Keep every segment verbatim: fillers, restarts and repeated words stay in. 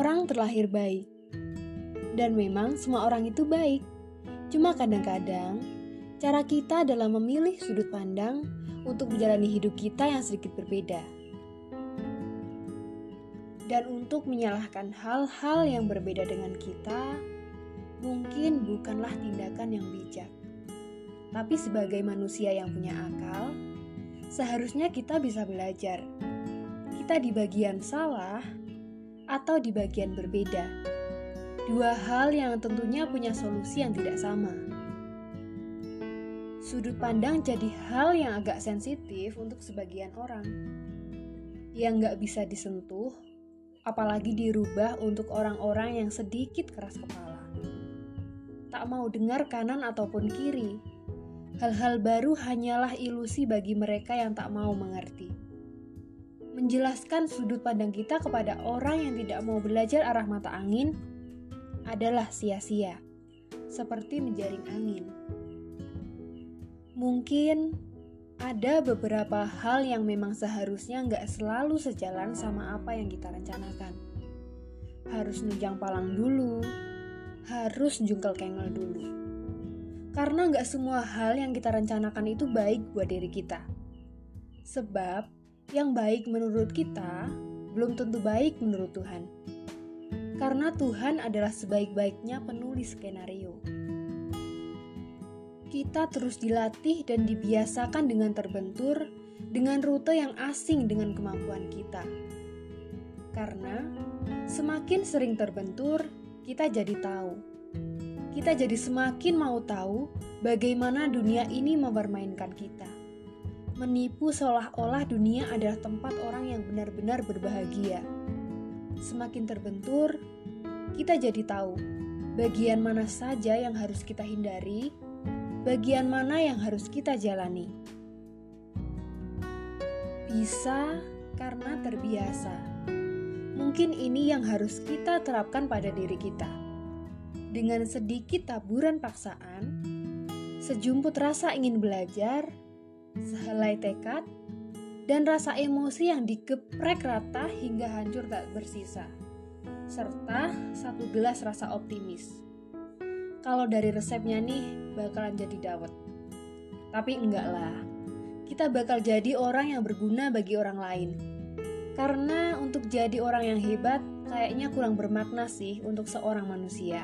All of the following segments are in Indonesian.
orang terlahir baik. Dan memang semua orang itu baik. Cuma kadang-kadang, cara kita dalam memilih sudut pandang untuk menjalani hidup kita yang sedikit berbeda. Dan untuk menyalahkan hal-hal yang berbeda dengan kita, mungkin bukanlah tindakan yang bijak. Tapi sebagai manusia yang punya akal, seharusnya kita bisa belajar. Kita di bagian salah atau di bagian berbeda. Dua hal yang tentunya punya solusi yang tidak sama. Sudut pandang jadi hal yang agak sensitif untuk sebagian orang. Yang nggak bisa disentuh, apalagi dirubah untuk orang-orang yang sedikit keras kepala. Tak mau dengar kanan ataupun kiri. Hal-hal baru hanyalah ilusi bagi mereka yang tak mau mengerti. Menjelaskan sudut pandang kita kepada orang yang tidak mau belajar arah mata angin adalah sia-sia, seperti menjaring angin. Mungkin ada beberapa hal yang memang seharusnya nggak selalu sejalan sama apa yang kita rencanakan. Harus nunjang palang dulu, harus jungkel kengel dulu. Karena gak semua hal yang kita rencanakan itu baik buat diri kita. Sebab yang baik menurut kita belum tentu baik menurut Tuhan. Karena Tuhan adalah sebaik-baiknya penulis skenario. Kita terus dilatih dan dibiasakan dengan terbentur, dengan rute yang asing dengan kemampuan kita. Karena semakin sering terbentur, kita jadi tahu. Kita jadi semakin mau tahu bagaimana dunia ini mempermainkan kita. Menipu seolah-olah dunia adalah tempat orang yang benar-benar berbahagia. Semakin terbentur, kita jadi tahu bagian mana saja yang harus kita hindari, bagian mana yang harus kita jalani. Bisa karena terbiasa. Mungkin ini yang harus kita terapkan pada diri kita. Dengan sedikit taburan paksaan, sejumput rasa ingin belajar, sehelai tekad, dan rasa emosi yang digeprek rata hingga hancur tak bersisa, serta satu gelas rasa optimis. Kalau dari resepnya nih, bakalan jadi dawet. Tapi enggak lah, kita bakal jadi orang yang berguna bagi orang lain. Karena untuk jadi orang yang hebat, kayaknya kurang bermakna sih untuk seorang manusia.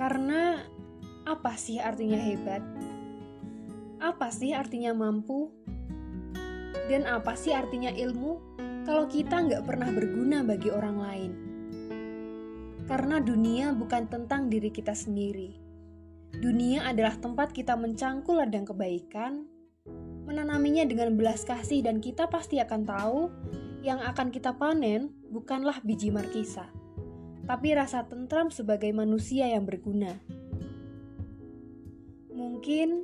Karena apa sih artinya hebat? Apa sih artinya mampu? Dan apa sih artinya ilmu kalau kita nggak pernah berguna bagi orang lain? Karena dunia bukan tentang diri kita sendiri. Dunia adalah tempat kita mencangkul ladang kebaikan, menanaminya dengan belas kasih, dan kita pasti akan tahu yang akan kita panen bukanlah biji markisa, tapi rasa tentram sebagai manusia yang berguna. Mungkin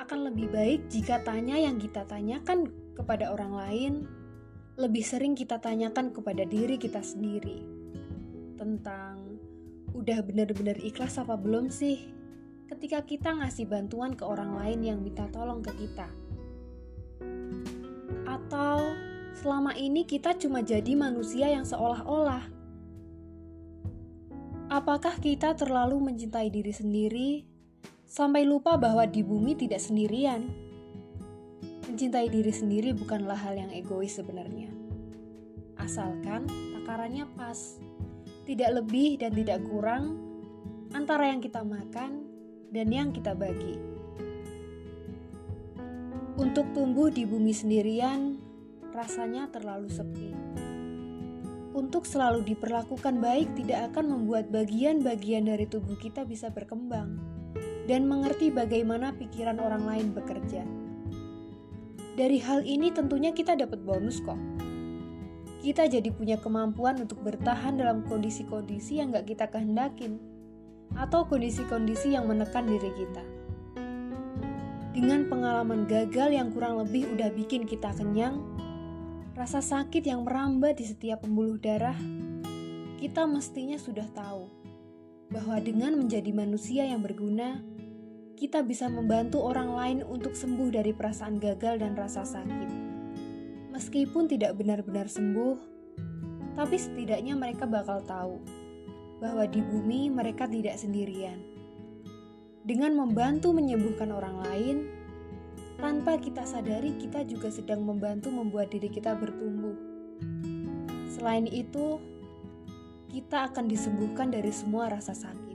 akan lebih baik jika tanya yang kita tanyakan kepada orang lain, lebih sering kita tanyakan kepada diri kita sendiri. Tentang, udah benar-benar ikhlas apa belum sih ketika kita ngasih bantuan ke orang lain yang minta tolong ke kita? Atau selama ini kita cuma jadi manusia yang seolah-olah. Apakah kita terlalu mencintai diri sendiri sampai lupa bahwa di bumi tidak sendirian? Mencintai diri sendiri bukanlah hal yang egois sebenarnya. Asalkan takarannya pas, tidak lebih dan tidak kurang antara yang kita makan dan yang kita bagi. Untuk tumbuh di bumi sendirian rasanya terlalu sepi. Untuk selalu diperlakukan baik tidak akan membuat bagian-bagian dari tubuh kita bisa berkembang dan mengerti bagaimana pikiran orang lain bekerja. Dari hal ini tentunya kita dapat bonus kok. Kita jadi punya kemampuan untuk bertahan dalam kondisi-kondisi yang gak kita kehendakin atau kondisi-kondisi yang menekan diri kita. Dengan pengalaman gagal yang kurang lebih udah bikin kita kenyang, rasa sakit yang meramba di setiap pembuluh darah, kita mestinya sudah tahu bahwa dengan menjadi manusia yang berguna, kita bisa membantu orang lain untuk sembuh dari perasaan gagal dan rasa sakit. Meskipun tidak benar-benar sembuh, tapi setidaknya mereka bakal tahu bahwa di bumi mereka tidak sendirian. Dengan membantu menyembuhkan orang lain, tanpa kita sadari kita juga sedang membantu membuat diri kita bertumbuh. Selain itu, kita akan disembuhkan dari semua rasa sakit.